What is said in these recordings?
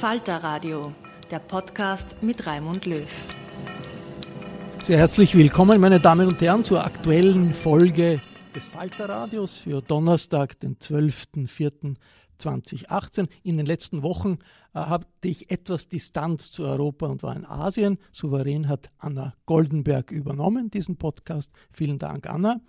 Falterradio, der Podcast mit Raimund Löw. Sehr herzlich willkommen, meine Damen und Herren, zur aktuellen Folge des Falterradios für Donnerstag, den 12.04.2018. In den letzten Wochen hatte ich etwas Distanz zu Europa und war in Asien. Souverän hat Anna Goldenberg übernommen, diesen Podcast. Vielen Dank, Anna.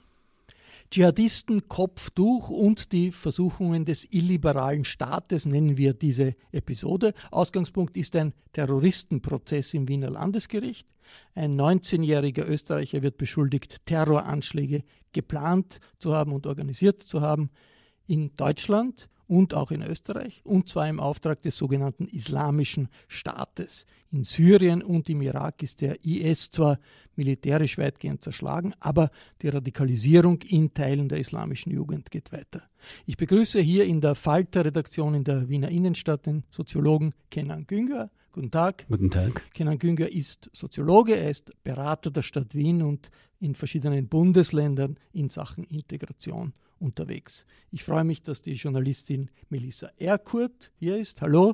Dschihadisten, Kopftuch und die Versuchungen des illiberalen Staates nennen wir diese Episode. Ausgangspunkt ist ein Terroristenprozess im Wiener Landesgericht. Ein 19-jähriger Österreicher wird beschuldigt, Terroranschläge geplant zu haben und organisiert zu haben in Deutschland und auch in Österreich, und zwar im Auftrag des sogenannten Islamischen Staates. In Syrien und im Irak ist der IS zwar militärisch weitgehend zerschlagen, aber die Radikalisierung in Teilen der islamischen Jugend geht weiter. Ich begrüße hier in der Falter-Redaktion in der Wiener Innenstadt den Soziologen Kenan Güngör. Guten Tag. Guten Tag. Kenan Güngör ist Soziologe, er ist Berater der Stadt Wien und in verschiedenen Bundesländern in Sachen Integration unterwegs. Ich freue mich, dass die Journalistin Melissa Erkurt hier ist. Hallo.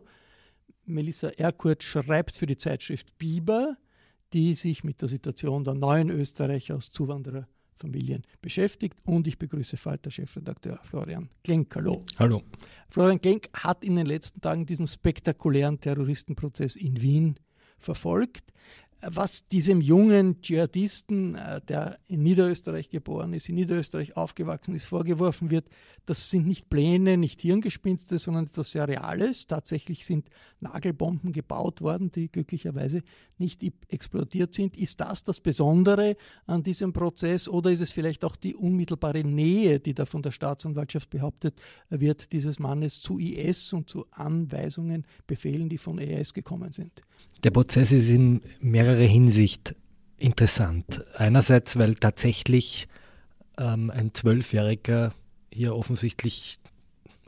Melissa Erkurt schreibt für die Zeitschrift Biber, die sich mit der Situation der neuen Österreicher aus Zuwandererfamilien beschäftigt. Und ich begrüße Falter-Chefredakteur Florian Klenk. Hallo. Hallo. Florian Klenk hat in den letzten Tagen diesen spektakulären Terroristenprozess in Wien verfolgt. Was diesem jungen Dschihadisten, der in Niederösterreich geboren ist, in Niederösterreich aufgewachsen ist, vorgeworfen wird, das sind nicht Pläne, nicht Hirngespinste, sondern etwas sehr Reales. Tatsächlich sind Nagelbomben gebaut worden, die glücklicherweise nicht explodiert sind. Ist das das Besondere an diesem Prozess, oder ist es vielleicht auch die unmittelbare Nähe, die da von der Staatsanwaltschaft behauptet wird, dieses Mannes zu IS und zu Anweisungen, Befehlen, die von IS gekommen sind? Der Prozess ist in mehrere Hinsicht interessant. Einerseits, weil tatsächlich ein 12-Jähriger hier offensichtlich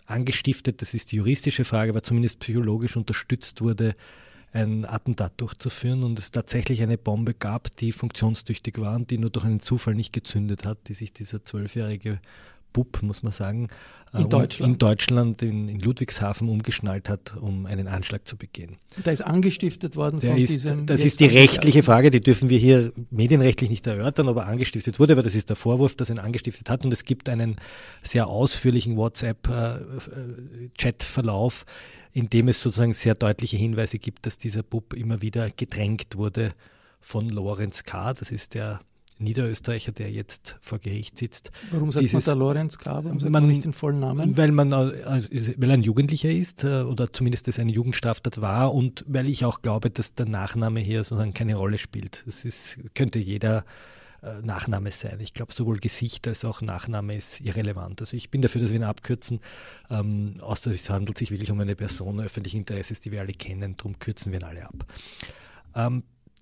angestiftet, das ist die juristische Frage, aber zumindest psychologisch unterstützt wurde, ein Attentat durchzuführen, und es tatsächlich eine Bombe gab, die funktionstüchtig war und die nur durch einen Zufall nicht gezündet hat, die sich dieser 12-jährige Bub, muss man sagen, in Ludwigshafen umgeschnallt hat, um einen Anschlag zu begehen. Da ist angestiftet worden von diesem... Das ist die rechtliche Frage, die dürfen wir hier medienrechtlich nicht erörtern, ob er angestiftet wurde, aber das ist der Vorwurf, dass er ihn angestiftet hat, und es gibt einen sehr ausführlichen WhatsApp-Chat-Verlauf, in dem es sozusagen sehr deutliche Hinweise gibt, dass dieser Bub immer wieder gedrängt wurde von Lorenz K., das ist der Niederösterreicher, der jetzt vor Gericht sitzt. Warum sagt man da Lorenz K.? Warum sagt man nicht den vollen Namen? Weil er ein Jugendlicher ist, oder zumindest es eine Jugendstraftat war, und weil ich auch glaube, dass der Nachname hier sozusagen keine Rolle spielt. Es könnte jeder Nachname sein. Ich glaube, sowohl Gesicht als auch Nachname ist irrelevant. Also ich bin dafür, dass wir ihn abkürzen, außer es handelt sich wirklich um eine Person öffentlichen Interesses, die wir alle kennen, darum kürzen wir ihn alle ab.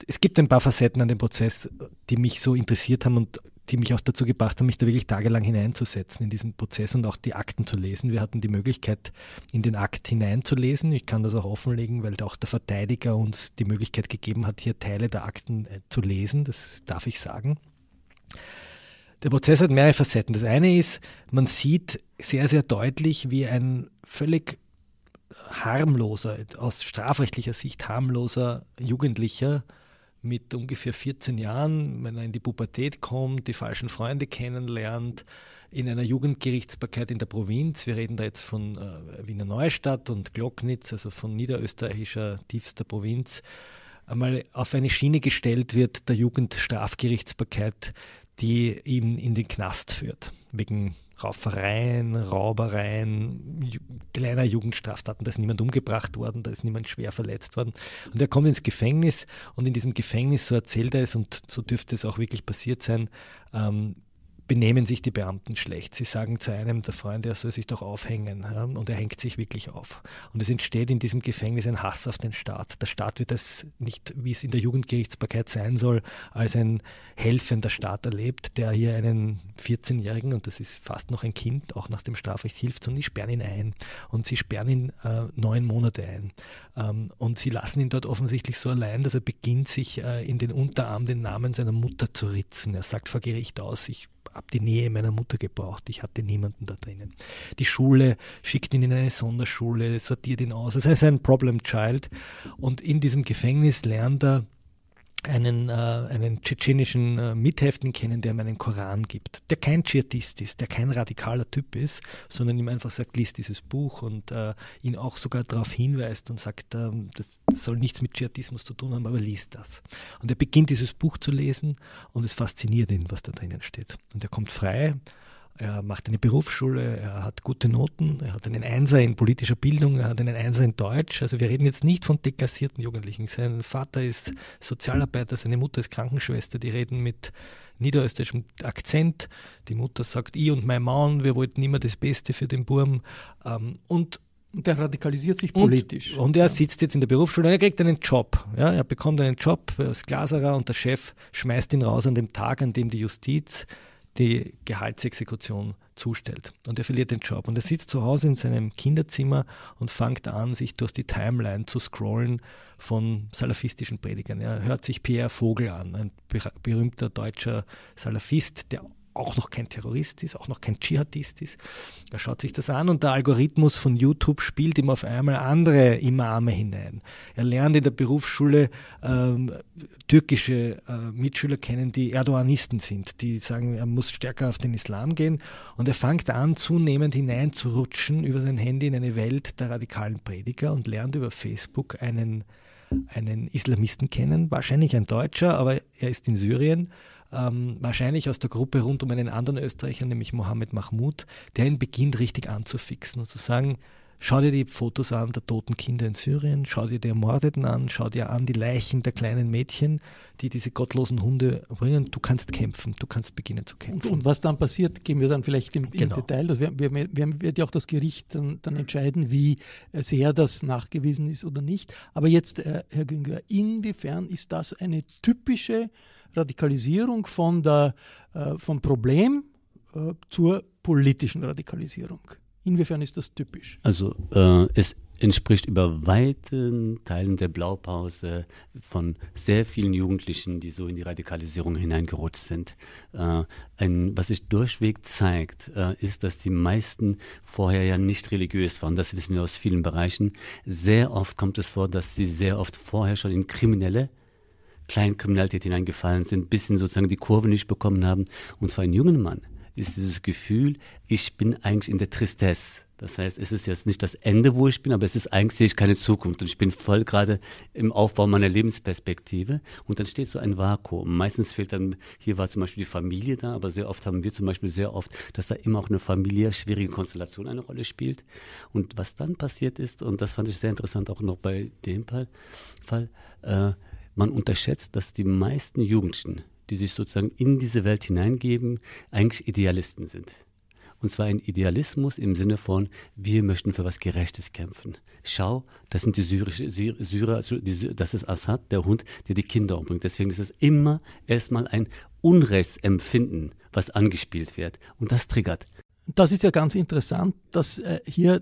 Es gibt ein paar Facetten an dem Prozess, die mich so interessiert haben und die mich auch dazu gebracht haben, mich da wirklich tagelang hineinzusetzen in diesen Prozess und auch die Akten zu lesen. Wir hatten die Möglichkeit, in den Akt hineinzulesen. Ich kann das auch offenlegen, weil auch der Verteidiger uns die Möglichkeit gegeben hat, hier Teile der Akten zu lesen. Das darf ich sagen. Der Prozess hat mehrere Facetten. Das eine ist, man sieht sehr, sehr deutlich, wie ein völlig harmloser, aus strafrechtlicher Sicht harmloser Jugendlicher mit ungefähr 14 Jahren, wenn er in die Pubertät kommt, die falschen Freunde kennenlernt, in einer Jugendgerichtsbarkeit in der Provinz, wir reden da jetzt von Wiener Neustadt und Glocknitz, also von niederösterreichischer tiefster Provinz, einmal auf eine Schiene gestellt wird der Jugendstrafgerichtsbarkeit, die ihn in den Knast führt, wegen Raufereien, Raubereien, kleiner Jugendstraftaten. Da ist niemand umgebracht worden, da ist niemand schwer verletzt worden. Und er kommt ins Gefängnis und in diesem Gefängnis, so erzählt er es und so dürfte es auch wirklich passiert sein, benehmen sich die Beamten schlecht. Sie sagen zu einem der Freunde, er soll sich doch aufhängen. Ja? Und er hängt sich wirklich auf. Und es entsteht in diesem Gefängnis ein Hass auf den Staat. Der Staat wird das nicht, wie es in der Jugendgerichtsbarkeit sein soll, als ein helfender Staat erlebt, der hier einen 14-Jährigen, und das ist fast noch ein Kind, auch nach dem Strafrecht hilft, sondern die sperren ihn ein. Und sie sperren ihn 9 Monate ein. Und sie lassen ihn dort offensichtlich so allein, dass er beginnt, sich in den Unterarm den Namen seiner Mutter zu ritzen. Er sagt vor Gericht aus, ich habe die Nähe meiner Mutter gebraucht, ich hatte niemanden da drinnen. Die Schule schickt ihn in eine Sonderschule, sortiert ihn aus. Das heißt, er ist ein Problem Child und in diesem Gefängnis lernt er einen tschetschenischen Mithäftling kennen, der ihm einen Koran gibt, der kein Dschihadist ist, der kein radikaler Typ ist, sondern ihm einfach sagt, lies dieses Buch und ihn auch sogar darauf hinweist und sagt, das soll nichts mit Dschihadismus zu tun haben, aber lies das. Und er beginnt dieses Buch zu lesen und es fasziniert ihn, was da drinnen steht. Und er kommt frei. Er macht eine Berufsschule, er hat gute Noten, er hat einen Einser in politischer Bildung, er hat einen Einser in Deutsch. Also wir reden jetzt nicht von deklassierten Jugendlichen. Sein Vater ist Sozialarbeiter, seine Mutter ist Krankenschwester, die reden mit niederösterreichischem Akzent. Die Mutter sagt, ich und mein Mann, wir wollten immer das Beste für den Burm. Und der radikalisiert sich politisch. Und er sitzt jetzt in der Berufsschule und er kriegt einen Job. Ja, er bekommt einen Job als Glaserer und der Chef schmeißt ihn raus an dem Tag, an dem die Justiz die Gehaltsexekution zustellt. Und er verliert den Job. Und er sitzt zu Hause in seinem Kinderzimmer und fängt an, sich durch die Timeline zu scrollen von salafistischen Predigern. Er hört sich Pierre Vogel an, ein berühmter deutscher Salafist, der auch noch kein Terrorist ist, auch noch kein Dschihadist ist. Er schaut sich das an und der Algorithmus von YouTube spielt ihm auf einmal andere Imame hinein. Er lernt in der Berufsschule türkische Mitschüler kennen, die Erdoganisten sind, die sagen, er muss stärker auf den Islam gehen und er fängt an, zunehmend hineinzurutschen über sein Handy in eine Welt der radikalen Prediger und lernt über Facebook einen Islamisten kennen, wahrscheinlich ein Deutscher, aber er ist in Syrien, wahrscheinlich aus der Gruppe rund um einen anderen Österreicher, nämlich Mohammed Mahmoud, der ihn beginnt richtig anzufixen und zu sagen, schau dir die Fotos an der toten Kinder in Syrien, schau dir die Ermordeten an, schau dir an die Leichen der kleinen Mädchen, die diese gottlosen Hunde bringen, du kannst kämpfen, du kannst beginnen zu kämpfen. Und was dann passiert, gehen wir dann vielleicht im Detail, das wird ja auch das Gericht dann entscheiden, wie sehr das nachgewiesen ist oder nicht. Aber jetzt, Herr Güngör, inwiefern ist das eine typische Radikalisierung vom Problem zur politischen Radikalisierung? Inwiefern ist das typisch? Also es entspricht über weiten Teilen der Blaupause von sehr vielen Jugendlichen, die so in die Radikalisierung hineingerutscht sind. Was sich durchweg zeigt, ist, dass die meisten vorher ja nicht religiös waren. Das wissen wir aus vielen Bereichen. Sehr oft kommt es vor, dass sie sehr oft vorher schon in kriminelle Kleinkriminalität hineingefallen sind, bis sie sozusagen die Kurve nicht bekommen haben. Und für einen jungen Mann ist dieses Gefühl, ich bin eigentlich in der Tristesse. Das heißt, es ist jetzt nicht das Ende, wo ich bin, aber es ist eigentlich, sehe ich keine Zukunft und ich bin voll gerade im Aufbau meiner Lebensperspektive und dann steht so ein Vakuum. Meistens fehlt dann, hier war zum Beispiel die Familie da, aber sehr oft haben wir zum Beispiel dass da immer auch eine familiär schwierige Konstellation eine Rolle spielt. Und was dann passiert ist, und das fand ich sehr interessant auch noch bei dem Fall, man unterschätzt, dass die meisten Jugendlichen, die sich sozusagen in diese Welt hineingeben, eigentlich Idealisten sind. Und zwar ein Idealismus im Sinne von, wir möchten für was Gerechtes kämpfen. Schau, das sind die Syrer, das ist Assad, der Hund, der die Kinder umbringt. Deswegen ist es immer erstmal ein Unrechtsempfinden, was angespielt wird. Und das triggert. Das ist ja ganz interessant, dass hier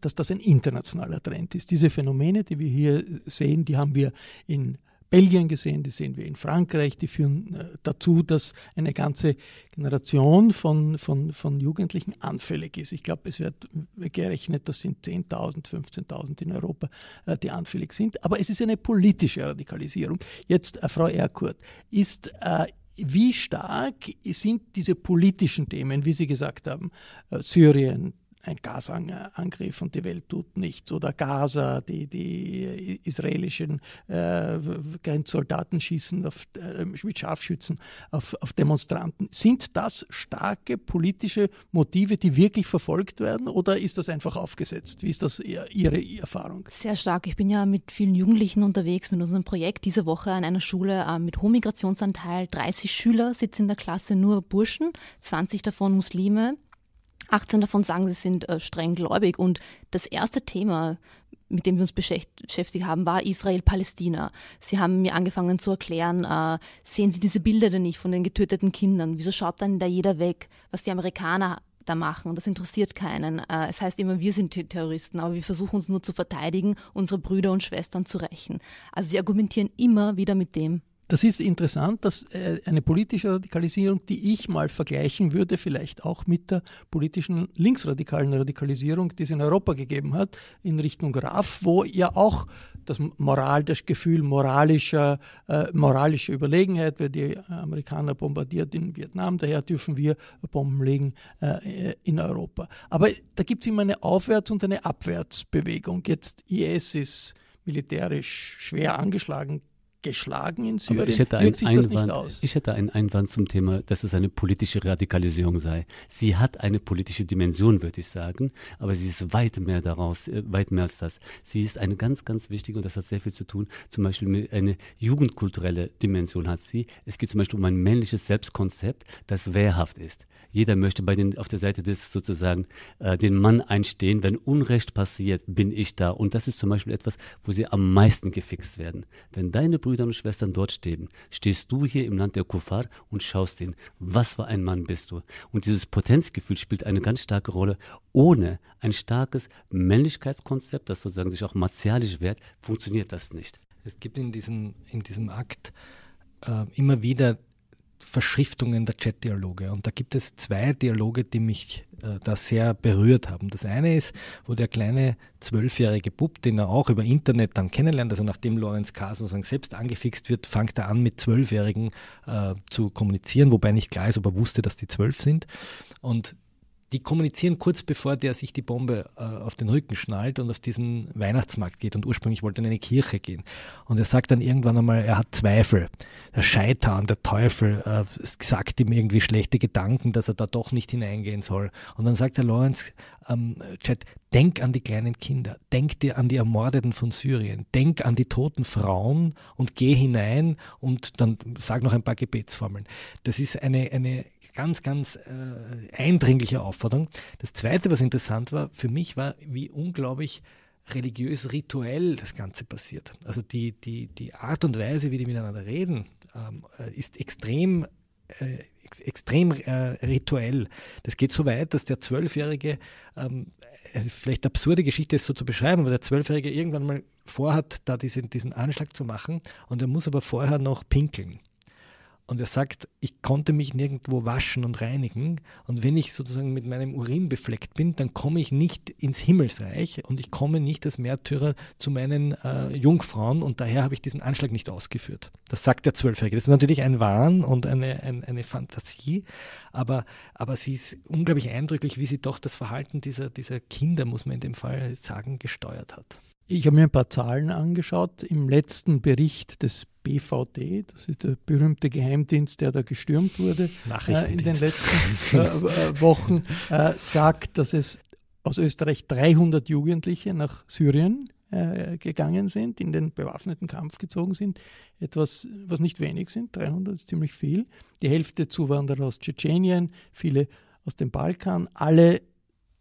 dass das ein internationaler Trend ist. Diese Phänomene, die wir hier sehen, die haben wir in Belgien gesehen, die sehen wir in Frankreich, die führen dazu, dass eine ganze Generation von Jugendlichen anfällig ist. Ich glaube, es wird gerechnet, das sind 10.000, 15.000 in Europa, die anfällig sind. Aber es ist eine politische Radikalisierung. Jetzt, Frau Erkurt, wie stark sind diese politischen Themen, wie Sie gesagt haben, Syrien, ein Gaza-Angriff und die Welt tut nichts, oder Gaza, die israelischen Grenzsoldaten schießen mit Scharfschützen auf Demonstranten. Sind das starke politische Motive, die wirklich verfolgt werden, oder ist das einfach aufgesetzt? Wie ist das Ihre Erfahrung? Sehr stark. Ich bin ja mit vielen Jugendlichen unterwegs mit unserem Projekt. Diese Woche an einer Schule mit hohem Migrationsanteil, 30 Schüler sitzen in der Klasse, nur Burschen, 20 davon Muslime. 18 davon sagen, sie sind streng gläubig. Und das erste Thema, mit dem wir uns beschäftigt haben, war Israel-Palästina. Sie haben mir angefangen zu erklären, sehen Sie diese Bilder denn nicht von den getöteten Kindern? Wieso schaut dann da jeder weg, was die Amerikaner da machen? Das interessiert keinen. Es heißt immer, wir sind Terroristen, aber wir versuchen uns nur zu verteidigen, unsere Brüder und Schwestern zu rächen. Also sie argumentieren immer wieder mit dem. Das ist interessant, dass eine politische Radikalisierung, die ich mal vergleichen würde, vielleicht auch mit der politischen linksradikalen Radikalisierung, die es in Europa gegeben hat, in Richtung RAF, wo ja auch das Gefühl moralischer Überlegenheit, weil die Amerikaner bombardiert in Vietnam, daher dürfen wir Bomben legen in Europa. Aber da gibt es immer eine Aufwärts- und eine Abwärtsbewegung. Jetzt IS ist militärisch schwer geschlagen in Syrien. Aber ich hätte einen Einwand zum Thema, dass es eine politische Radikalisierung sei. Sie hat eine politische Dimension, würde ich sagen, aber sie ist weit mehr als das. Sie ist eine ganz, ganz wichtige, und das hat sehr viel zu tun, zum Beispiel mit einer jugendkulturellen Dimension hat sie. Es geht zum Beispiel um ein männliches Selbstkonzept, das wehrhaft ist. Jeder möchte auf der Seite des sozusagen den Mann einstehen. Wenn Unrecht passiert, bin ich da. Und das ist zum Beispiel etwas, wo sie am meisten gefixt werden. Wenn deine Brüder und Schwestern dort stehen, stehst du hier im Land der Kuffar und schaust hin. Was für ein Mann bist du? Und dieses Potenzgefühl spielt eine ganz starke Rolle. Ohne ein starkes Männlichkeitskonzept, das sozusagen sich auch martialisch wehrt, funktioniert das nicht. Es gibt in diesem Akt immer wieder Verschriftungen der Chat-Dialoge. Und da gibt es zwei Dialoge, die mich da sehr berührt haben. Das eine ist, wo der kleine 12-jährige Bub, den er auch über Internet dann kennenlernt, also nachdem Lorenz K. sozusagen selbst angefixt wird, fängt er an, mit 12-Jährigen zu kommunizieren, wobei nicht klar ist, ob er wusste, dass die 12 sind. Und die kommunizieren kurz bevor der sich die Bombe auf den Rücken schnallt und auf diesen Weihnachtsmarkt geht. Und ursprünglich wollte er in eine Kirche gehen. Und er sagt dann irgendwann einmal, er hat Zweifel. Der Scheitern, der Teufel sagt ihm irgendwie schlechte Gedanken, dass er da doch nicht hineingehen soll. Und dann sagt der Lawrence Chat, denk an die kleinen Kinder, denk dir an die Ermordeten von Syrien, denk an die toten Frauen und geh hinein und dann sag noch ein paar Gebetsformeln. Das ist eine ganz, ganz eindringliche Aufforderung. Das Zweite, was interessant war für mich, war, wie unglaublich religiös rituell das Ganze passiert. Also die Art und Weise, wie die miteinander reden, ist extrem rituell. Das geht so weit, dass der 12-Jährige, vielleicht absurde Geschichte ist so zu beschreiben, weil der 12-Jährige irgendwann mal vorhat, da diesen Anschlag zu machen, und er muss aber vorher noch pinkeln. Und er sagt, ich konnte mich nirgendwo waschen und reinigen. Und wenn ich sozusagen mit meinem Urin befleckt bin, dann komme ich nicht ins Himmelsreich und ich komme nicht als Märtyrer zu meinen Jungfrauen. Und daher habe ich diesen Anschlag nicht ausgeführt. Das sagt der 12-Jährige. Das ist natürlich ein Wahn und eine Fantasie. Aber sie ist unglaublich eindrücklich, wie sie doch das Verhalten dieser Kinder, muss man in dem Fall sagen, gesteuert hat. Ich habe mir ein paar Zahlen angeschaut. Im letzten Bericht des BVD, das ist der berühmte Geheimdienst, der da gestürmt wurde, in den letzten Wochen, sagt, dass es aus Österreich 300 Jugendliche nach Syrien gegangen sind, in den bewaffneten Kampf gezogen sind. Etwas, was nicht wenig sind, 300 ist ziemlich viel. Die Hälfte Zuwanderer aus Tschetschenien, viele aus dem Balkan, alle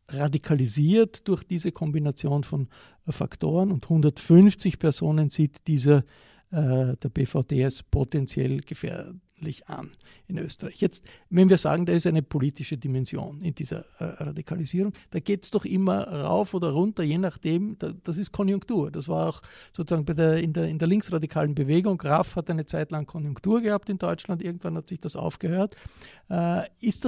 radikalisiert durch diese Kombination von Faktoren, und 150 Personen sieht dieser der BVD als potenziell gefährlich an in Österreich. Jetzt, wenn wir sagen, da ist eine politische Dimension in dieser Radikalisierung, da geht es doch immer rauf oder runter, je nachdem, das ist Konjunktur. Das war auch sozusagen in der linksradikalen Bewegung. RAF hat eine Zeit lang Konjunktur gehabt in Deutschland, irgendwann hat sich das aufgehört. Wie ist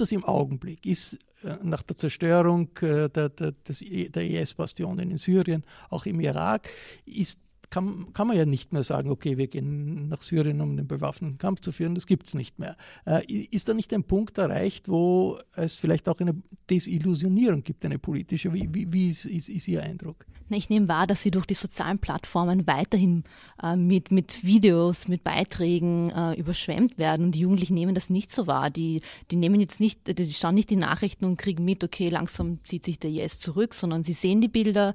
das im Augenblick? Ist nach der Zerstörung der IS-Bastionen in Syrien, auch im Irak, kann man ja nicht mehr sagen, okay, wir gehen nach Syrien, um den bewaffneten Kampf zu führen, das gibt es nicht mehr. Ist da nicht ein Punkt erreicht, wo es vielleicht auch eine Desillusionierung gibt, eine politische? Wie ist Ihr Eindruck? Ich nehme wahr, dass Sie durch die sozialen Plattformen weiterhin mit Videos, mit Beiträgen überschwemmt werden, und die Jugendlichen nehmen das nicht so wahr. Die nehmen jetzt nicht, die schauen nicht die Nachrichten und kriegen mit, okay, langsam zieht sich der IS zurück, sondern sie sehen die Bilder,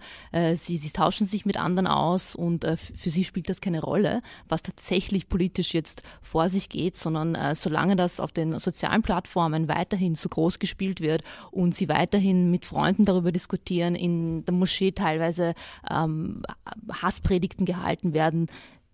sie tauschen sich mit anderen aus, und für sie spielt das keine Rolle, was tatsächlich politisch jetzt vor sich geht, sondern solange das auf den sozialen Plattformen weiterhin so groß gespielt wird und sie weiterhin mit Freunden darüber diskutieren, in der Moschee teilweise Hasspredigten gehalten werden,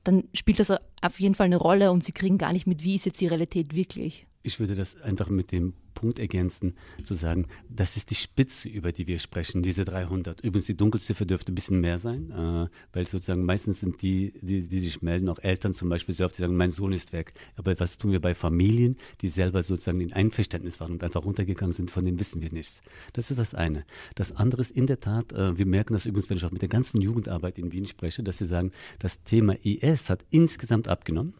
dann spielt das auf jeden Fall eine Rolle, und sie kriegen gar nicht mit, wie ist jetzt die Realität wirklich. Ich würde das einfach mit dem Punkt ergänzen, zu sagen, das ist die Spitze, über die wir sprechen, diese 300. Übrigens, die Dunkelziffer dürfte ein bisschen mehr sein, weil sozusagen meistens sind die sich melden, auch Eltern zum Beispiel, so oft, die sagen, mein Sohn ist weg. Aber was tun wir bei Familien, die selber sozusagen in Einverständnis waren und einfach runtergegangen sind, von denen wissen wir nichts. Das ist das eine. Das andere ist in der Tat, wir merken das übrigens, wenn ich auch mit der ganzen Jugendarbeit in Wien spreche, dass sie sagen, das Thema IS hat insgesamt abgenommen.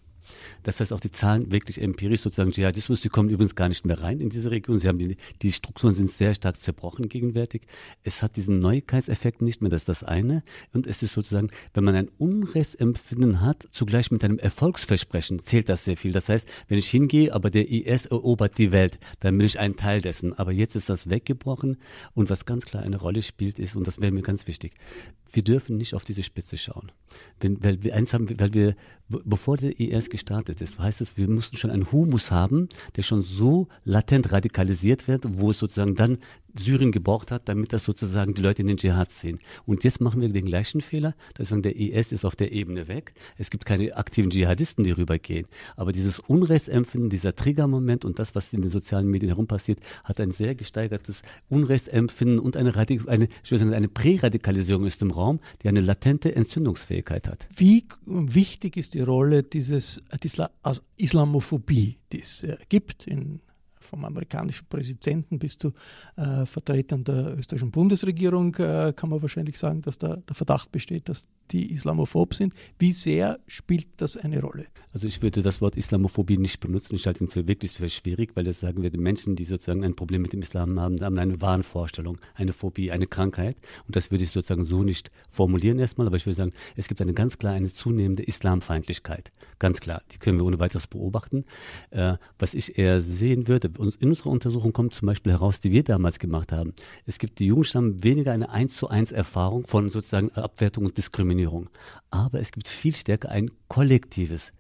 Das heißt, auch die Zahlen wirklich empirisch sozusagen Dschihadismus, die kommen übrigens gar nicht mehr rein in diese Region. Sie haben die Strukturen sind sehr stark zerbrochen gegenwärtig. Es hat diesen Neuigkeitseffekt nicht mehr, das ist das eine. Und es ist sozusagen, wenn man ein Unrechtsempfinden hat, zugleich mit einem Erfolgsversprechen, zählt das sehr viel. Das heißt, wenn ich hingehe, aber der IS erobert die Welt, dann bin ich ein Teil dessen. Aber jetzt ist das weggebrochen, und was ganz klar eine Rolle spielt ist, und das wäre mir ganz wichtig, wir dürfen nicht auf diese Spitze schauen. Weil wir, bevor der IS gestartet ist, heißt es, wir mussten schon einen Humus haben, der schon so latent radikalisiert wird, wo es sozusagen dann Syrien gebraucht hat, damit das sozusagen die Leute in den Dschihad ziehen. Und jetzt machen wir den gleichen Fehler, deswegen der IS ist auf der Ebene weg. Es gibt keine aktiven Dschihadisten, die rübergehen. Aber dieses Unrechtsempfinden, dieser Triggermoment und das, was in den sozialen Medien herum passiert, hat ein sehr gesteigertes Unrechtsempfinden, und eine Präradikalisierung ist im Raum, die eine latente Entzündungsfähigkeit hat. Wie wichtig ist die Rolle dieser Islamophobie, die es gibt in vom amerikanischen Präsidenten bis zu Vertretern der österreichischen Bundesregierung, kann man wahrscheinlich sagen, dass da der Verdacht besteht, dass die islamophob sind. Wie sehr spielt das eine Rolle? Also ich würde das Wort Islamophobie nicht benutzen. Ich halte es für wirklich sehr schwierig, weil das sagen wir, die Menschen, die sozusagen ein Problem mit dem Islam haben, haben eine Wahnvorstellung, eine Phobie, eine Krankheit. Und das würde ich sozusagen so nicht formulieren erstmal, aber ich würde sagen, es gibt eine ganz klar eine zunehmende Islamfeindlichkeit. Ganz klar, die können wir ohne weiteres beobachten. Was ich eher sehen würde, in unserer Untersuchung kommt zum Beispiel heraus, die wir damals gemacht haben, es gibt die Jugendlichen weniger eine 1:1 Erfahrung von sozusagen Abwertung und Diskriminierung. Aber es gibt viel stärker ein kollektives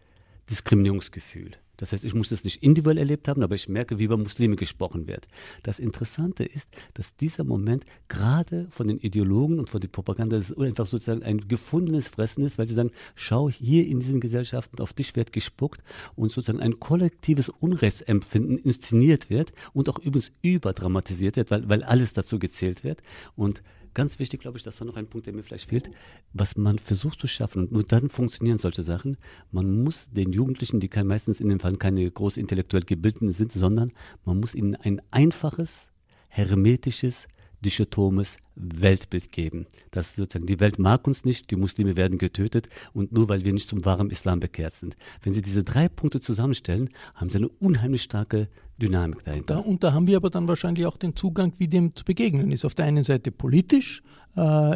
Diskriminierungsgefühl. Das heißt, ich muss das nicht individuell erlebt haben, aber ich merke, wie über Muslime gesprochen wird. Das Interessante ist, dass dieser Moment gerade von den Ideologen und von der Propaganda einfach sozusagen ein gefundenes Fressen ist, weil sie sagen, schau, hier in diesen Gesellschaften auf dich wird gespuckt, und sozusagen ein kollektives Unrechtsempfinden inszeniert wird und auch übrigens überdramatisiert wird, weil alles dazu gezählt wird. Und ganz wichtig, glaube ich, das war noch ein Punkt, der mir vielleicht fehlt, was man versucht zu schaffen, und nur dann funktionieren solche Sachen, man muss den Jugendlichen, die meistens in dem Fall keine groß intellektuell gebildeten sind, sondern man muss ihnen ein einfaches, hermetisches, dichotomes Weltbild geben. Das ist sozusagen, die Welt mag uns nicht, die Muslime werden getötet, und nur weil wir nicht zum wahren Islam bekehrt sind. Wenn Sie diese 3 Punkte zusammenstellen, haben Sie eine unheimlich starke Dynamik dahinter. Und da haben wir aber dann wahrscheinlich auch den Zugang, wie dem zu begegnen ist. Auf der einen Seite politisch,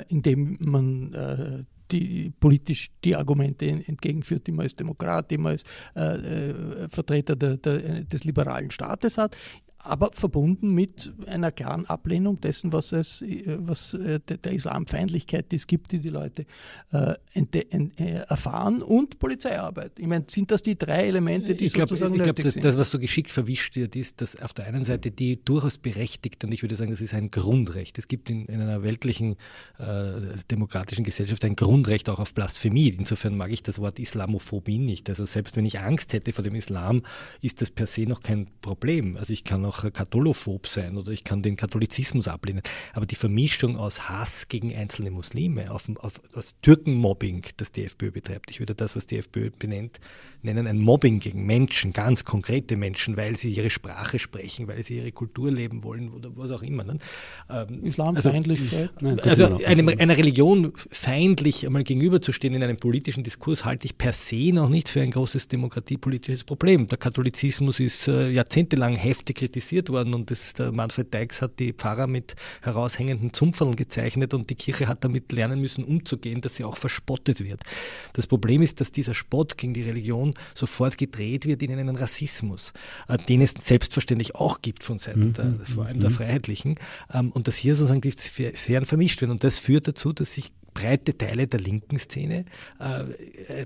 indem man politisch die Argumente entgegenführt, die man als Demokrat, die man als Vertreter des liberalen Staates hat. aber verbunden mit einer klaren Ablehnung dessen, was der Islamfeindlichkeit, die es gibt, die die Leute erfahren, und Polizeiarbeit. Ich meine, sind das die drei Elemente, die sozusagen nötig sind? Ich glaube, das, was so geschickt verwischt wird, ist, dass auf der einen Seite die durchaus berechtigt, und ich würde sagen, das ist ein Grundrecht. Es gibt in einer weltlichen, demokratischen Gesellschaft ein Grundrecht auch auf Blasphemie. Insofern mag ich das Wort Islamophobie nicht. Also selbst wenn ich Angst hätte vor dem Islam, ist das per se noch kein Problem. Also ich kann auch katholophob sein oder ich kann den Katholizismus ablehnen. Aber die Vermischung aus Hass gegen einzelne Muslime, aus Türkenmobbing, das die FPÖ betreibt. Ich würde das, was die FPÖ benennt, nennen ein Mobbing gegen Menschen, ganz konkrete Menschen, weil sie ihre Sprache sprechen, weil sie ihre Kultur leben wollen oder was auch immer. Islamfeindlichkeit? Also einer Religion feindlich einmal gegenüberzustehen in einem politischen Diskurs halte ich per se noch nicht für ein großes demokratiepolitisches Problem. Der Katholizismus ist jahrzehntelang heftig kritisiert worden und der Manfred Deix hat die Pfarrer mit heraushängenden Zumpferln gezeichnet und die Kirche hat damit lernen müssen, umzugehen, dass sie auch verspottet wird. Das Problem ist, dass dieser Spott gegen die Religion sofort gedreht wird in einen Rassismus, den es selbstverständlich auch gibt von Seiten vor allem der Freiheitlichen, und dass hier sozusagen die Sphären vermischt werden. Und das führt dazu, dass sich breite Teile der linken Szene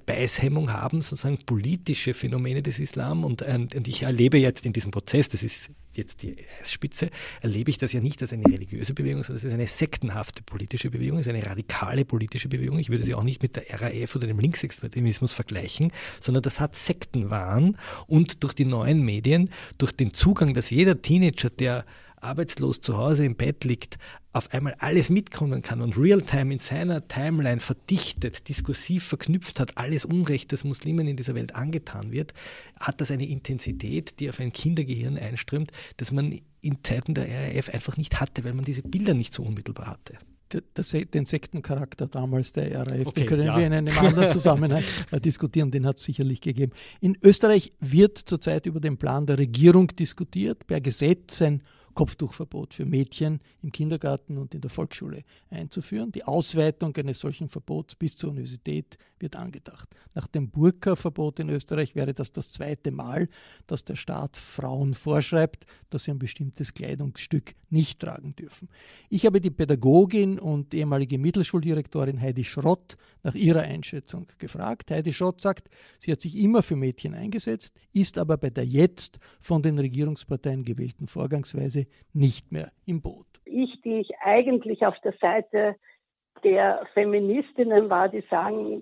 Beißhemmung haben, sozusagen politische Phänomene des Islam. Und ich erlebe jetzt in diesem Prozess, das ist jetzt die Eisspitze, erlebe ich das ja nicht als eine religiöse Bewegung, sondern es ist eine sektenhafte politische Bewegung, es ist eine radikale politische Bewegung. Ich würde sie auch nicht mit der RAF oder dem Linksextremismus vergleichen, sondern das hat Sektenwahn, und durch die neuen Medien, durch den Zugang, dass jeder Teenager, der arbeitslos zu Hause im Bett liegt, auf einmal alles mitkommen kann und Realtime in seiner Timeline verdichtet, diskursiv verknüpft hat, alles Unrecht, das Muslimen in dieser Welt angetan wird, hat das eine Intensität, die auf ein Kindergehirn einströmt, dass man in Zeiten der RAF einfach nicht hatte, weil man diese Bilder nicht so unmittelbar hatte. Den Sektencharakter damals der RAF, okay, den können wir in einem anderen Zusammenhang diskutieren, den hat es sicherlich gegeben. In Österreich wird zurzeit über den Plan der Regierung diskutiert, per Gesetz ein Kopftuchverbot für Mädchen im Kindergarten und in der Volksschule einzuführen. Die Ausweitung eines solchen Verbots bis zur Universität wird angedacht. Nach dem Burka-Verbot in Österreich wäre das das zweite Mal, dass der Staat Frauen vorschreibt, dass sie ein bestimmtes Kleidungsstück nicht tragen dürfen. Ich habe die Pädagogin und ehemalige Mittelschuldirektorin Heidi Schrott nach ihrer Einschätzung gefragt. Heidi Schrott sagt, sie hat sich immer für Mädchen eingesetzt, ist aber bei der jetzt von den Regierungsparteien gewählten Vorgangsweise nicht mehr im Boot. Ich, die ich eigentlich auf der Seite der Feministinnen war, die sagen,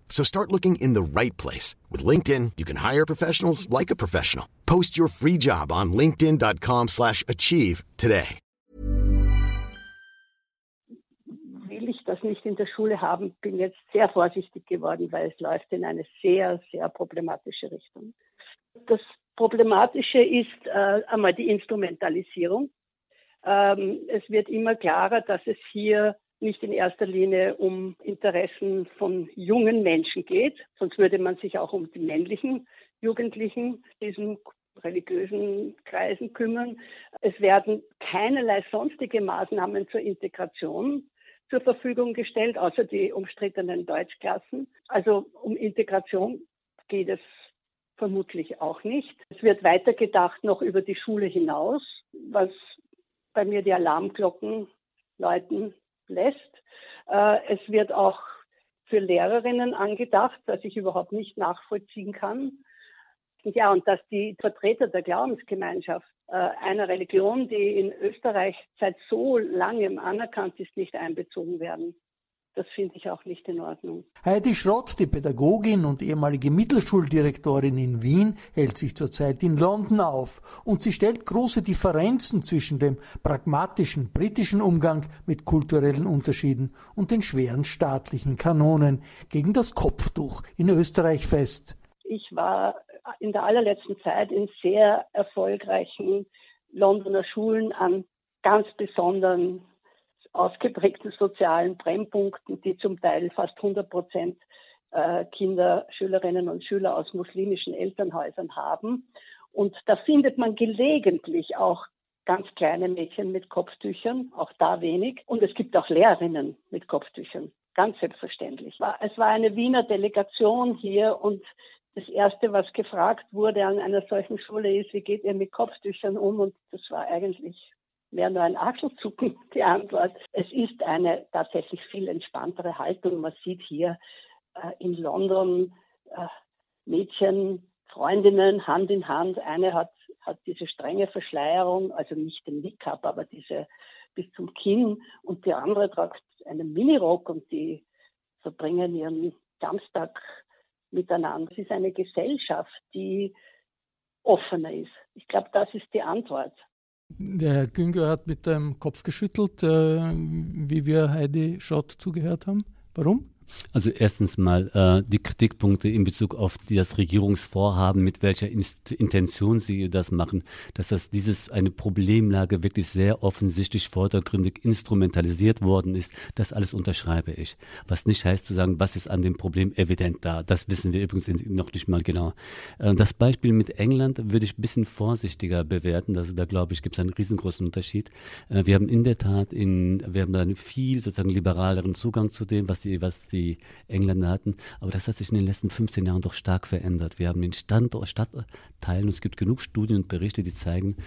So start looking in the right place. With LinkedIn, you can hire professionals like a professional. Post your free job on linkedin.com/achieve today. Will ich das nicht in der Schule haben, bin jetzt sehr vorsichtig geworden, weil es läuft in eine sehr, sehr problematische Richtung. Das Problematische ist einmal die Instrumentalisierung. Es wird immer klarer, dass es hier nicht in erster Linie um Interessen von jungen Menschen geht, sonst würde man sich auch um die männlichen Jugendlichen diesen religiösen Kreisen kümmern. Es werden keinerlei sonstige Maßnahmen zur Integration zur Verfügung gestellt, außer die umstrittenen Deutschklassen. Also um Integration geht es vermutlich auch nicht. Es wird weitergedacht noch über die Schule hinaus, was bei mir die Alarmglocken läuten lässt. Es wird auch für Lehrerinnen angedacht, was ich überhaupt nicht nachvollziehen kann. Ja, und dass die Vertreter der Glaubensgemeinschaft einer Religion, die in Österreich seit so langem anerkannt ist, nicht einbezogen werden. Das finde ich auch nicht in Ordnung. Heidi Schrott, die Pädagogin und ehemalige Mittelschuldirektorin in Wien, hält sich zurzeit in London auf. Und sie stellt große Differenzen zwischen dem pragmatischen britischen Umgang mit kulturellen Unterschieden und den schweren staatlichen Kanonen gegen das Kopftuch in Österreich fest. Ich war in der allerletzten Zeit in sehr erfolgreichen Londoner Schulen an ganz besonderen, ausgeprägten sozialen Brennpunkten, die zum Teil fast 100% Kinder, Schülerinnen und Schüler aus muslimischen Elternhäusern haben. Und da findet man gelegentlich auch ganz kleine Mädchen mit Kopftüchern, auch da wenig. Und es gibt auch Lehrerinnen mit Kopftüchern, ganz selbstverständlich. Es war eine Wiener Delegation hier und das Erste, was gefragt wurde an einer solchen Schule ist, wie geht ihr mit Kopftüchern um? Und das war eigentlich mehr nur ein Achselzucken, die Antwort. Es ist eine tatsächlich viel entspanntere Haltung. Man sieht hier in London Mädchen, Freundinnen, Hand in Hand. Eine hat diese strenge Verschleierung, also nicht den Niqab, aber diese bis zum Kinn. Und die andere trägt einen Minirock und die verbringen ihren Samstag miteinander. Es ist eine Gesellschaft, die offener ist. Ich glaube, das ist die Antwort. Der Herr Güngör hat mit dem Kopf geschüttelt, wie wir Heidi Schrott zugehört haben. Warum? Also erstens mal die Kritikpunkte in Bezug auf das Regierungsvorhaben, mit welcher Intention sie das machen, dass eine Problemlage wirklich sehr offensichtlich vordergründig instrumentalisiert worden ist, das alles unterschreibe ich. Was nicht heißt zu sagen, was ist an dem Problem evident da, das wissen wir übrigens noch nicht mal genau. Das Beispiel mit England würde ich ein bisschen vorsichtiger bewerten, da glaube ich, gibt es einen riesengroßen Unterschied. Wir haben in der Tat, wir haben da einen viel sozusagen liberaleren Zugang zu dem, was die Engländer hatten, aber das hat sich in den letzten 15 Jahren doch stark verändert. Wir haben den Stadtteilen, und es gibt genug Studien und Berichte, die zeigen,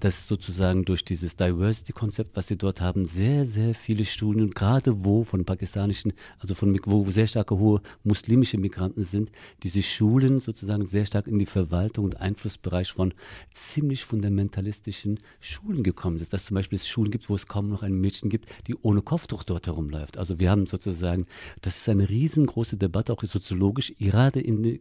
dass sozusagen durch dieses Diversity-Konzept, was sie dort haben, sehr, sehr viele Studien, gerade wo sehr starke, hohe muslimische Migranten sind, diese Schulen sozusagen sehr stark in die Verwaltung und Einflussbereich von ziemlich fundamentalistischen Schulen gekommen sind. Dass zum Beispiel es Schulen gibt, wo es kaum noch ein Mädchen gibt, die ohne Kopftuch dort herumläuft. Also wir haben sozusagen, das ist eine riesengroße Debatte, auch soziologisch, gerade in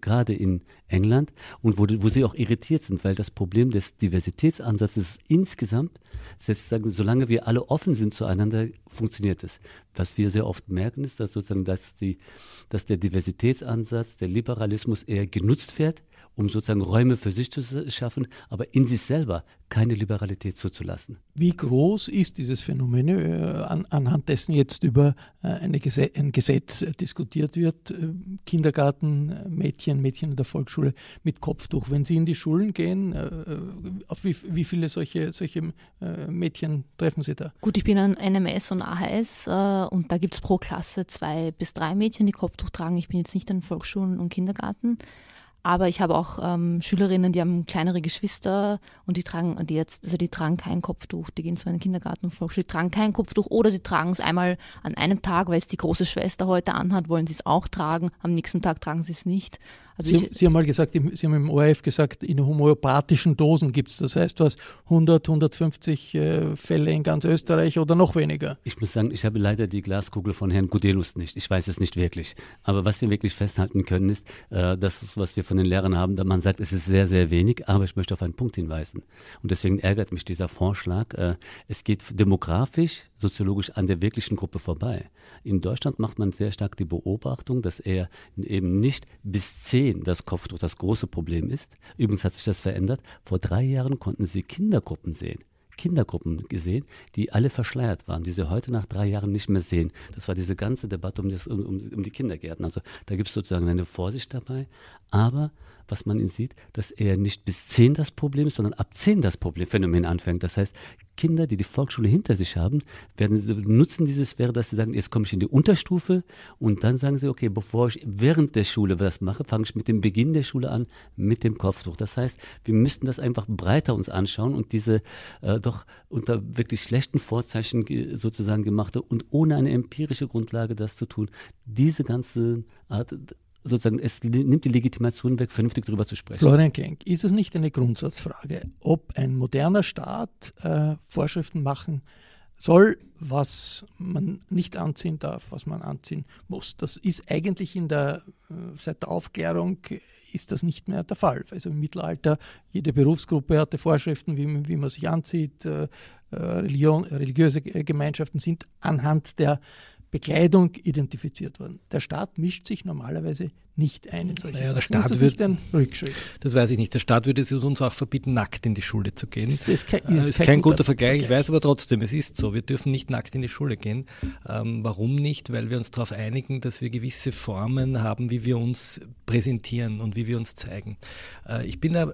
England, und wo sie auch irritiert sind, weil das Problem des Diversitätsansatzes insgesamt, sozusagen, solange wir alle offen sind zueinander, funktioniert es. Was wir sehr oft merken, ist, dass sozusagen, dass der Diversitätsansatz, der Liberalismus eher genutzt wird, um sozusagen Räume für sich zu schaffen, aber in sich selber keine Liberalität zuzulassen. Wie groß ist dieses Phänomen, anhand dessen jetzt über ein Gesetz diskutiert wird, Kindergartenmädchen, Mädchen in der Volksschule mit Kopftuch? Wenn Sie in die Schulen gehen, auf wie viele solche Mädchen treffen Sie da? Gut, ich bin an NMS und AHS und da gibt es pro Klasse 2 bis 3 Mädchen, die Kopftuch tragen. Ich bin jetzt nicht an Volksschulen und Kindergarten. Aber ich habe auch Schülerinnen, die haben kleinere Geschwister und die tragen kein Kopftuch. Die gehen zu einem Kindergarten und Volksschule, die tragen kein Kopftuch oder sie tragen es einmal an einem Tag, weil es die große Schwester heute anhat, wollen sie es auch tragen. Am nächsten Tag tragen sie es nicht. Also Sie haben mal gesagt, Sie haben im ORF gesagt, in homöopathischen Dosen gibt es. Das heißt, du hast 100, 150 Fälle in ganz Österreich oder noch weniger. Ich muss sagen, ich habe leider die Glaskugel von Herrn Gudelus nicht. Ich weiß es nicht wirklich. Aber was wir wirklich festhalten können, ist, das ist, was wir von den Lehrern haben, da man sagt, es ist sehr, sehr wenig, aber ich möchte auf einen Punkt hinweisen. Und deswegen ärgert mich dieser Vorschlag. Es geht demografisch, soziologisch an der wirklichen Gruppe vorbei. In Deutschland macht man sehr stark die Beobachtung, dass er eben nicht bis 10 das Kopftuch das große Problem ist. Übrigens hat sich das verändert. Vor 3 Jahren konnten sie Kindergruppen gesehen, die alle verschleiert waren, die sie heute nach 3 Jahren nicht mehr sehen. Das war diese ganze Debatte um die Kindergärten. Also da gibt es sozusagen eine Vorsicht dabei. Aber was man sieht, dass eher nicht bis 10 das Problem ist, sondern ab 10 das Phänomen anfängt. Das heißt, Kinder, die die Volksschule hinter sich haben, nutzen dieses, dass sie sagen, jetzt komme ich in die Unterstufe und dann sagen sie, okay, bevor ich während der Schule was mache, fange ich mit dem Beginn der Schule an, mit dem Kopftuch. Das heißt, wir müssten das einfach breiter uns anschauen und diese doch unter wirklich schlechten Vorzeichen sozusagen gemachte und ohne eine empirische Grundlage das zu tun, diese ganze Art, sozusagen, es nimmt die Legitimation weg, vernünftig darüber zu sprechen. Florian Klenk, ist es nicht eine Grundsatzfrage, ob ein moderner Staat Vorschriften machen soll, was man nicht anziehen darf, was man anziehen muss? Das ist eigentlich seit der Aufklärung ist das nicht mehr der Fall. Also im Mittelalter, jede Berufsgruppe hatte Vorschriften, wie man sich anzieht. Religiöse Gemeinschaften sind anhand der Bekleidung identifiziert worden. Der Staat mischt sich normalerweise nicht ein in solche Sachen. Der Staat ist nicht ein Rückschritt. Das weiß ich nicht. Der Staat würde es uns auch verbieten, nackt in die Schule zu gehen. Das ist kein guter Vergleich. Ich weiß aber trotzdem, es ist so. Wir dürfen nicht nackt in die Schule gehen. Warum nicht? Weil wir uns darauf einigen, dass wir gewisse Formen haben, wie wir uns präsentieren und wie wir uns zeigen. Ich bin da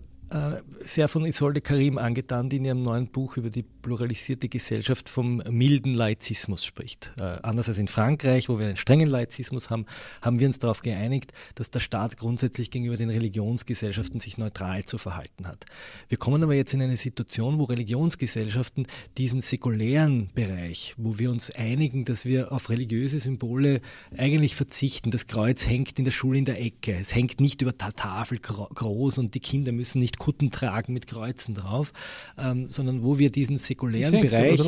sehr von Isolde Karim angetan, die in ihrem neuen Buch über die pluralisierte Gesellschaft vom milden Laizismus spricht. Anders als in Frankreich, wo wir einen strengen Laizismus haben, haben wir uns darauf geeinigt, dass der Staat grundsätzlich gegenüber den Religionsgesellschaften sich neutral zu verhalten hat. Wir kommen aber jetzt in eine Situation, wo Religionsgesellschaften diesen säkulären Bereich, wo wir uns einigen, dass wir auf religiöse Symbole eigentlich verzichten. Das Kreuz hängt in der Schule in der Ecke. Es hängt nicht über der Tafel groß und die Kinder müssen nicht Kutten tragen mit Kreuzen drauf, sondern wo wir diesen säkulären Bereich,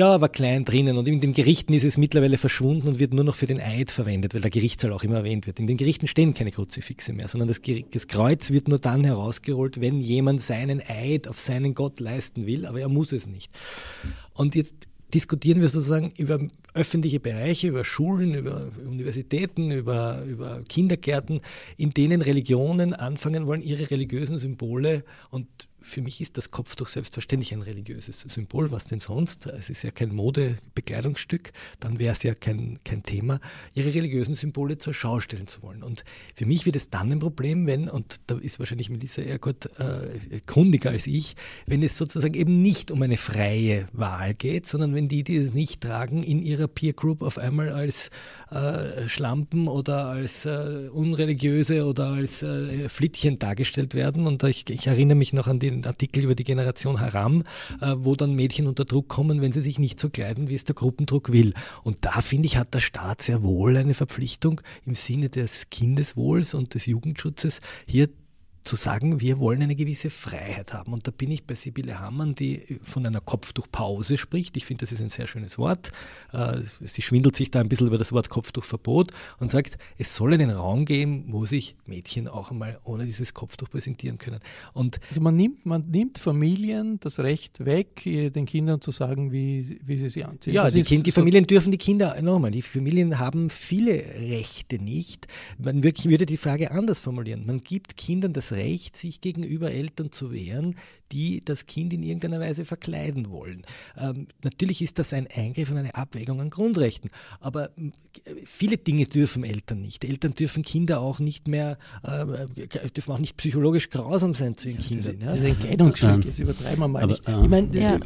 aber klein drinnen, und in den Gerichten ist es mittlerweile verschwunden und wird nur noch für den Eid verwendet, weil der Gerichtssaal auch immer erwähnt wird. In den Gerichten stehen keine Kruzifixe mehr, sondern das Kreuz wird nur dann herausgeholt, wenn jemand seinen Eid auf seinen Gott leisten will, aber er muss es nicht. Und jetzt diskutieren wir sozusagen über öffentliche Bereiche, über Schulen, über Universitäten, über Kindergärten, in denen Religionen anfangen wollen, ihre religiösen Symbole, und für mich ist das Kopftuch selbstverständlich ein religiöses Symbol, was denn sonst? Es ist ja kein Modebekleidungsstück, dann wäre es ja kein Thema, ihre religiösen Symbole zur Schau stellen zu wollen. Und für mich wird es dann ein Problem, wenn, und da ist wahrscheinlich Melissa Erkurt kundiger als ich, wenn es sozusagen eben nicht um eine freie Wahl geht, sondern wenn die, die es nicht tragen, in ihrer Peer Group auf einmal als Schlampen oder als Unreligiöse oder als Flittchen dargestellt werden. Und ich erinnere mich noch an den Artikel über die Generation Haram, wo dann Mädchen unter Druck kommen, wenn sie sich nicht so kleiden, wie es der Gruppendruck will. Und da, finde ich, hat der Staat sehr wohl eine Verpflichtung im Sinne des Kindeswohls und des Jugendschutzes, hier zu sagen, wir wollen eine gewisse Freiheit haben. Und da bin ich bei Sibylle Hammann, die von einer Kopftuchpause spricht. Ich finde, das ist ein sehr schönes Wort. Sie schwindelt sich da ein bisschen über das Wort Kopftuchverbot und sagt, es soll einen Raum geben, wo sich Mädchen auch einmal ohne dieses Kopftuch präsentieren können. Und also man nimmt Familien das Recht weg, den Kindern zu sagen, wie sie anziehen. Ja, die Familien dürfen die Kinder, nochmal, die Familien haben viele Rechte nicht. Man würde die Frage anders formulieren. Man gibt Kindern das Recht, sich gegenüber Eltern zu wehren, die das Kind in irgendeiner Weise verkleiden wollen. Natürlich ist das ein Eingriff und eine Abwägung an Grundrechten, aber viele Dinge dürfen Eltern nicht. Eltern dürfen Kinder auch nicht mehr, dürfen auch nicht psychologisch grausam sein zu ihren Kindern. Das ist ein Kleidungsstück, jetzt übertreiben wir mal aber, nicht. Ich meine,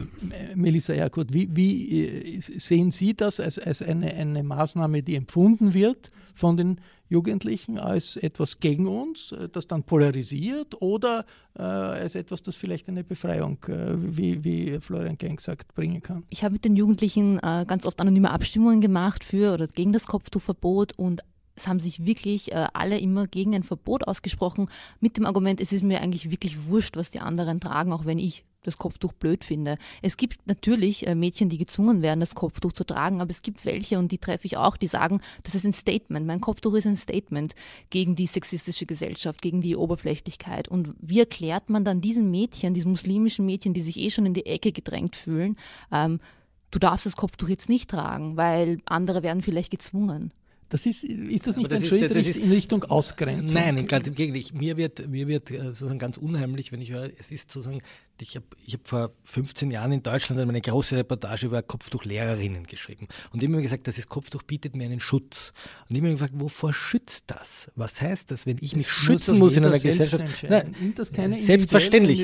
Melissa Erkurt, wie sehen Sie das als eine Maßnahme, die empfunden wird von den Jugendlichen als etwas gegen uns, das dann polarisiert, oder als etwas, das vielleicht eine Befreiung, wie Florian Klenk sagt, bringen kann? Ich habe mit den Jugendlichen ganz oft anonyme Abstimmungen gemacht für oder gegen das Kopftuchverbot, und es haben sich wirklich alle immer gegen ein Verbot ausgesprochen mit dem Argument, es ist mir eigentlich wirklich wurscht, was die anderen tragen, auch wenn ich das Kopftuch blöd finde. Es gibt natürlich Mädchen, die gezwungen werden, das Kopftuch zu tragen, aber es gibt welche, und die treffe ich auch, die sagen, das ist ein Statement. Mein Kopftuch ist ein Statement gegen die sexistische Gesellschaft, gegen die Oberflächlichkeit. Und wie erklärt man dann diesen Mädchen, diesen muslimischen Mädchen, die sich eh schon in die Ecke gedrängt fühlen, du darfst das Kopftuch jetzt nicht tragen, weil andere werden vielleicht gezwungen. Das ist ein Schritt in Richtung Ausgrenzung? Nein, ganz im Gegenteil. Mir wird sozusagen ganz unheimlich, wenn ich höre, es ist sozusagen, ich hab vor 15 Jahren in Deutschland eine große Reportage über Kopftuchlehrerinnen geschrieben. Und ich habe mir gesagt, das Kopftuch bietet mir einen Schutz. Und ich habe mir gefragt, wovor schützt das? Was heißt das, wenn ich mich schützen muss in einer Gesellschaft? Nein, das keine selbstverständlich.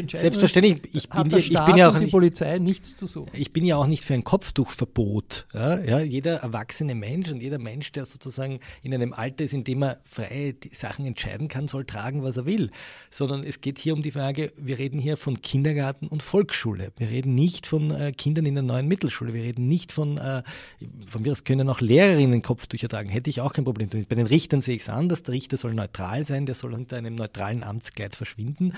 Ich bin ja auch nicht für ein Kopftuchverbot. Ja, jeder erwachsene Mensch und jeder Mensch, der sozusagen in einem Alter ist, in dem er freie Sachen entscheiden kann, soll tragen, was er will. Sondern es geht hier um die Frage, wir reden hier von Kindergarten und Volksschule. Wir reden nicht von Kindern in der neuen Mittelschule. Wir reden nicht von mir aus können auch Lehrerinnen Kopftücher tragen. Hätte ich auch kein Problem damit. Bei den Richtern sehe ich es anders. Der Richter soll neutral sein. Der soll unter einem neutralen Amtskleid verschwinden.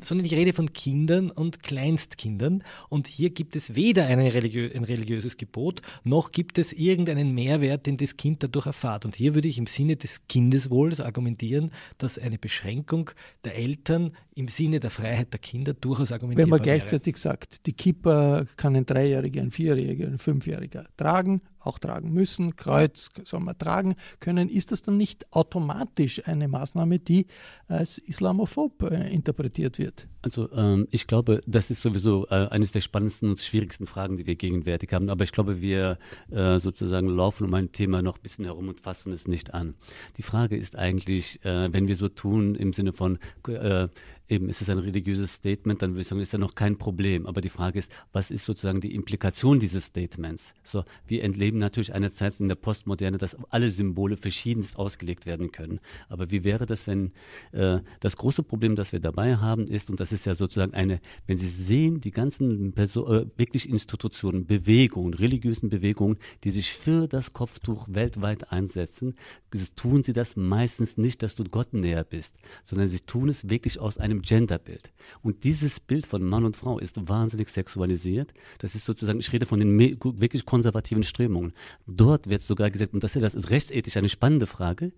Sondern ich rede von Kindern und Kleinstkindern. Und hier gibt es weder ein religiöses Gebot, noch gibt es irgendeinen Mehrwert, den das Kind dadurch erfahrt. Und hier würde ich im Sinne des Kindeswohls argumentieren, dass eine Beschränkung der Eltern im Sinne der Freiheit der Kinder durchaus argumentiert. Wenn man gleichzeitig sagt, die Kippa kann ein Dreijähriger, ein Vierjähriger, ein Fünfjähriger tragen, auch tragen müssen, Kreuz soll man tragen können, ist das dann nicht automatisch eine Maßnahme, die als islamophob interpretiert wird? Also ich glaube, das ist sowieso eines der spannendsten und schwierigsten Fragen, die wir gegenwärtig haben. Aber ich glaube, wir sozusagen laufen um ein Thema noch ein bisschen herum und fassen es nicht an. Die Frage ist eigentlich, wenn wir so tun im Sinne von, eben ist es ein religiöses Statement, dann würde ich sagen, ist ja noch kein Problem. Aber die Frage ist, was ist sozusagen die Implikation dieses Statements? So, wir entleben natürlich eine Zeit in der Postmoderne, dass alle Symbole verschiedenst ausgelegt werden können. Aber wie wäre das, wenn das große Problem, das wir dabei haben, ist, und das ist ja sozusagen eine, wenn Sie sehen, die ganzen wirklich Institutionen, Bewegungen, religiösen Bewegungen, die sich für das Kopftuch weltweit einsetzen, tun sie das meistens nicht, dass du Gott näher bist, sondern sie tun es wirklich aus einem Genderbild. Und dieses Bild von Mann und Frau ist wahnsinnig sexualisiert. Das ist sozusagen, ich rede von den wirklich konservativen Strömungen. Dort wird sogar gesagt, und das ist rechtsethisch eine spannende Frage,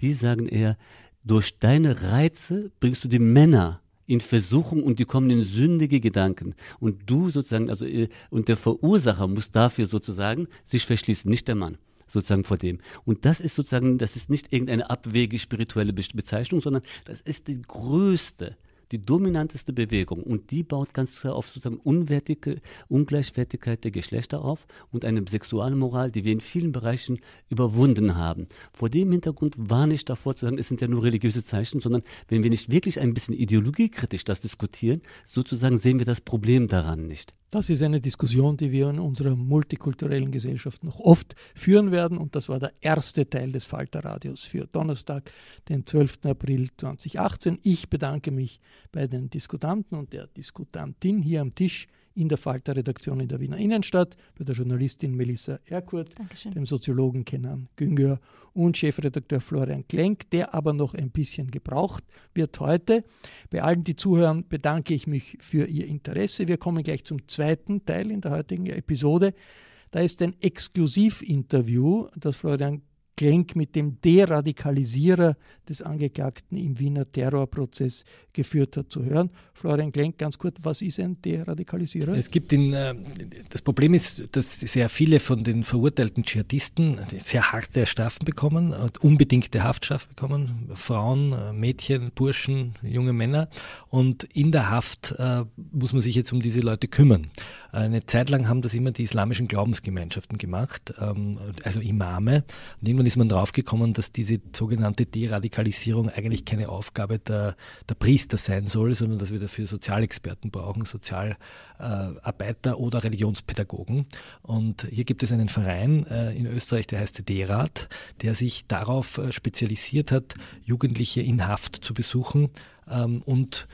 die sagen eher, durch deine Reize bringst du die Männer in Versuchung und die kommen in sündige Gedanken. Und du sozusagen, also, und der Verursacher muss dafür sozusagen sich verschließen, nicht der Mann. Sozusagen vor dem. Und das ist sozusagen, das ist nicht irgendeine abwegige spirituelle Bezeichnung, sondern das ist die größte, die dominanteste Bewegung. Und die baut ganz klar auf sozusagen Ungleichwertigkeit der Geschlechter auf und eine Sexualmoral, die wir in vielen Bereichen überwunden haben. Vor dem Hintergrund warne ich davor zu sagen, es sind ja nur religiöse Zeichen, sondern wenn wir nicht wirklich ein bisschen ideologiekritisch das diskutieren, sozusagen sehen wir das Problem daran nicht. Das ist eine Diskussion, die wir in unserer multikulturellen Gesellschaft noch oft führen werden. Und das war der erste Teil des Falterradios für Donnerstag, den 12. April 2018. Ich bedanke mich bei den Diskutanten und der Diskutantin hier am Tisch in der Falter-Redaktion in der Wiener Innenstadt, bei der Journalistin Melissa Erkurt, Dankeschön, dem Soziologen Kenan Güngör und Chefredakteur Florian Klenk, der aber noch ein bisschen gebraucht wird heute. Bei allen, die zuhören, bedanke ich mich für ihr Interesse. Wir kommen gleich zum zweiten Teil in der heutigen Episode. Da ist ein Exklusivinterview, das Florian Klenk mit dem Deradikalisierer des Angeklagten im Wiener Terrorprozess geführt hat, zu hören. Florian Klenk, ganz kurz, was ist ein Deradikalisierer? Es gibt das Problem ist, dass sehr viele von den verurteilten Dschihadisten sehr harte Strafen bekommen, unbedingte Haftstrafen bekommen, Frauen, Mädchen, Burschen, junge Männer, und in der Haft muss man sich jetzt um diese Leute kümmern. Eine Zeit lang haben das immer die islamischen Glaubensgemeinschaften gemacht, also Imame, und irgendwann ist man draufgekommen, dass diese sogenannte Deradikalisierung eigentlich keine Aufgabe der Priester sein soll, sondern dass wir dafür Sozialexperten brauchen, Sozialarbeiter oder Religionspädagogen. Und hier gibt es einen Verein in Österreich, der heißt d-rat, der sich darauf spezialisiert hat, Jugendliche in Haft zu besuchen und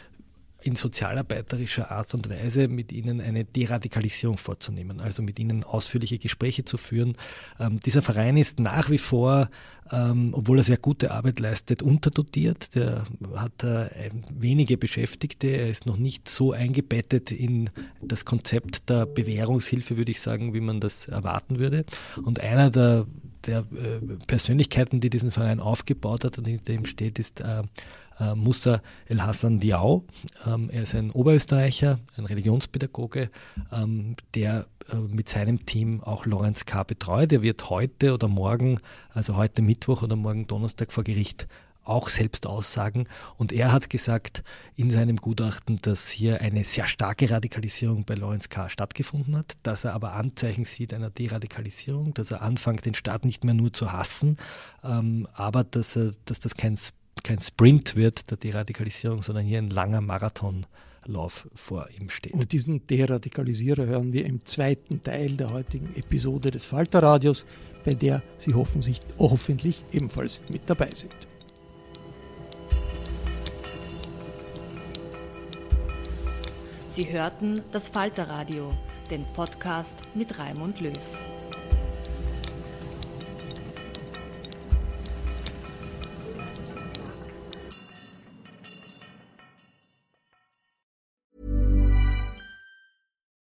in sozialarbeiterischer Art und Weise mit ihnen eine Deradikalisierung vorzunehmen, also mit ihnen ausführliche Gespräche zu führen. Dieser Verein ist nach wie vor, obwohl er sehr gute Arbeit leistet, unterdotiert. Der hat wenige Beschäftigte. Er ist noch nicht so eingebettet in das Konzept der Bewährungshilfe, würde ich sagen, wie man das erwarten würde. Und einer der Persönlichkeiten, die diesen Verein aufgebaut hat und hinter ihm steht, ist Musa El-Hassan Diaw. Er ist ein Oberösterreicher, ein Religionspädagoge, der mit seinem Team auch Lorenz K. betreut. Er wird heute oder morgen, also heute Mittwoch oder morgen Donnerstag vor Gericht auch selbst aussagen. Und er hat gesagt in seinem Gutachten, dass hier eine sehr starke Radikalisierung bei Lorenz K. stattgefunden hat, dass er aber Anzeichen sieht einer Deradikalisierung, dass er anfängt, den Staat nicht mehr nur zu hassen, aber dass das kein Sprint wird der Deradikalisierung, sondern hier ein langer Marathonlauf vor ihm steht. Und diesen Deradikalisierer hören wir im zweiten Teil der heutigen Episode des Falterradios, bei der Sie hoffentlich ebenfalls mit dabei sind. Sie hörten das Falterradio, den Podcast mit Raimund Löw.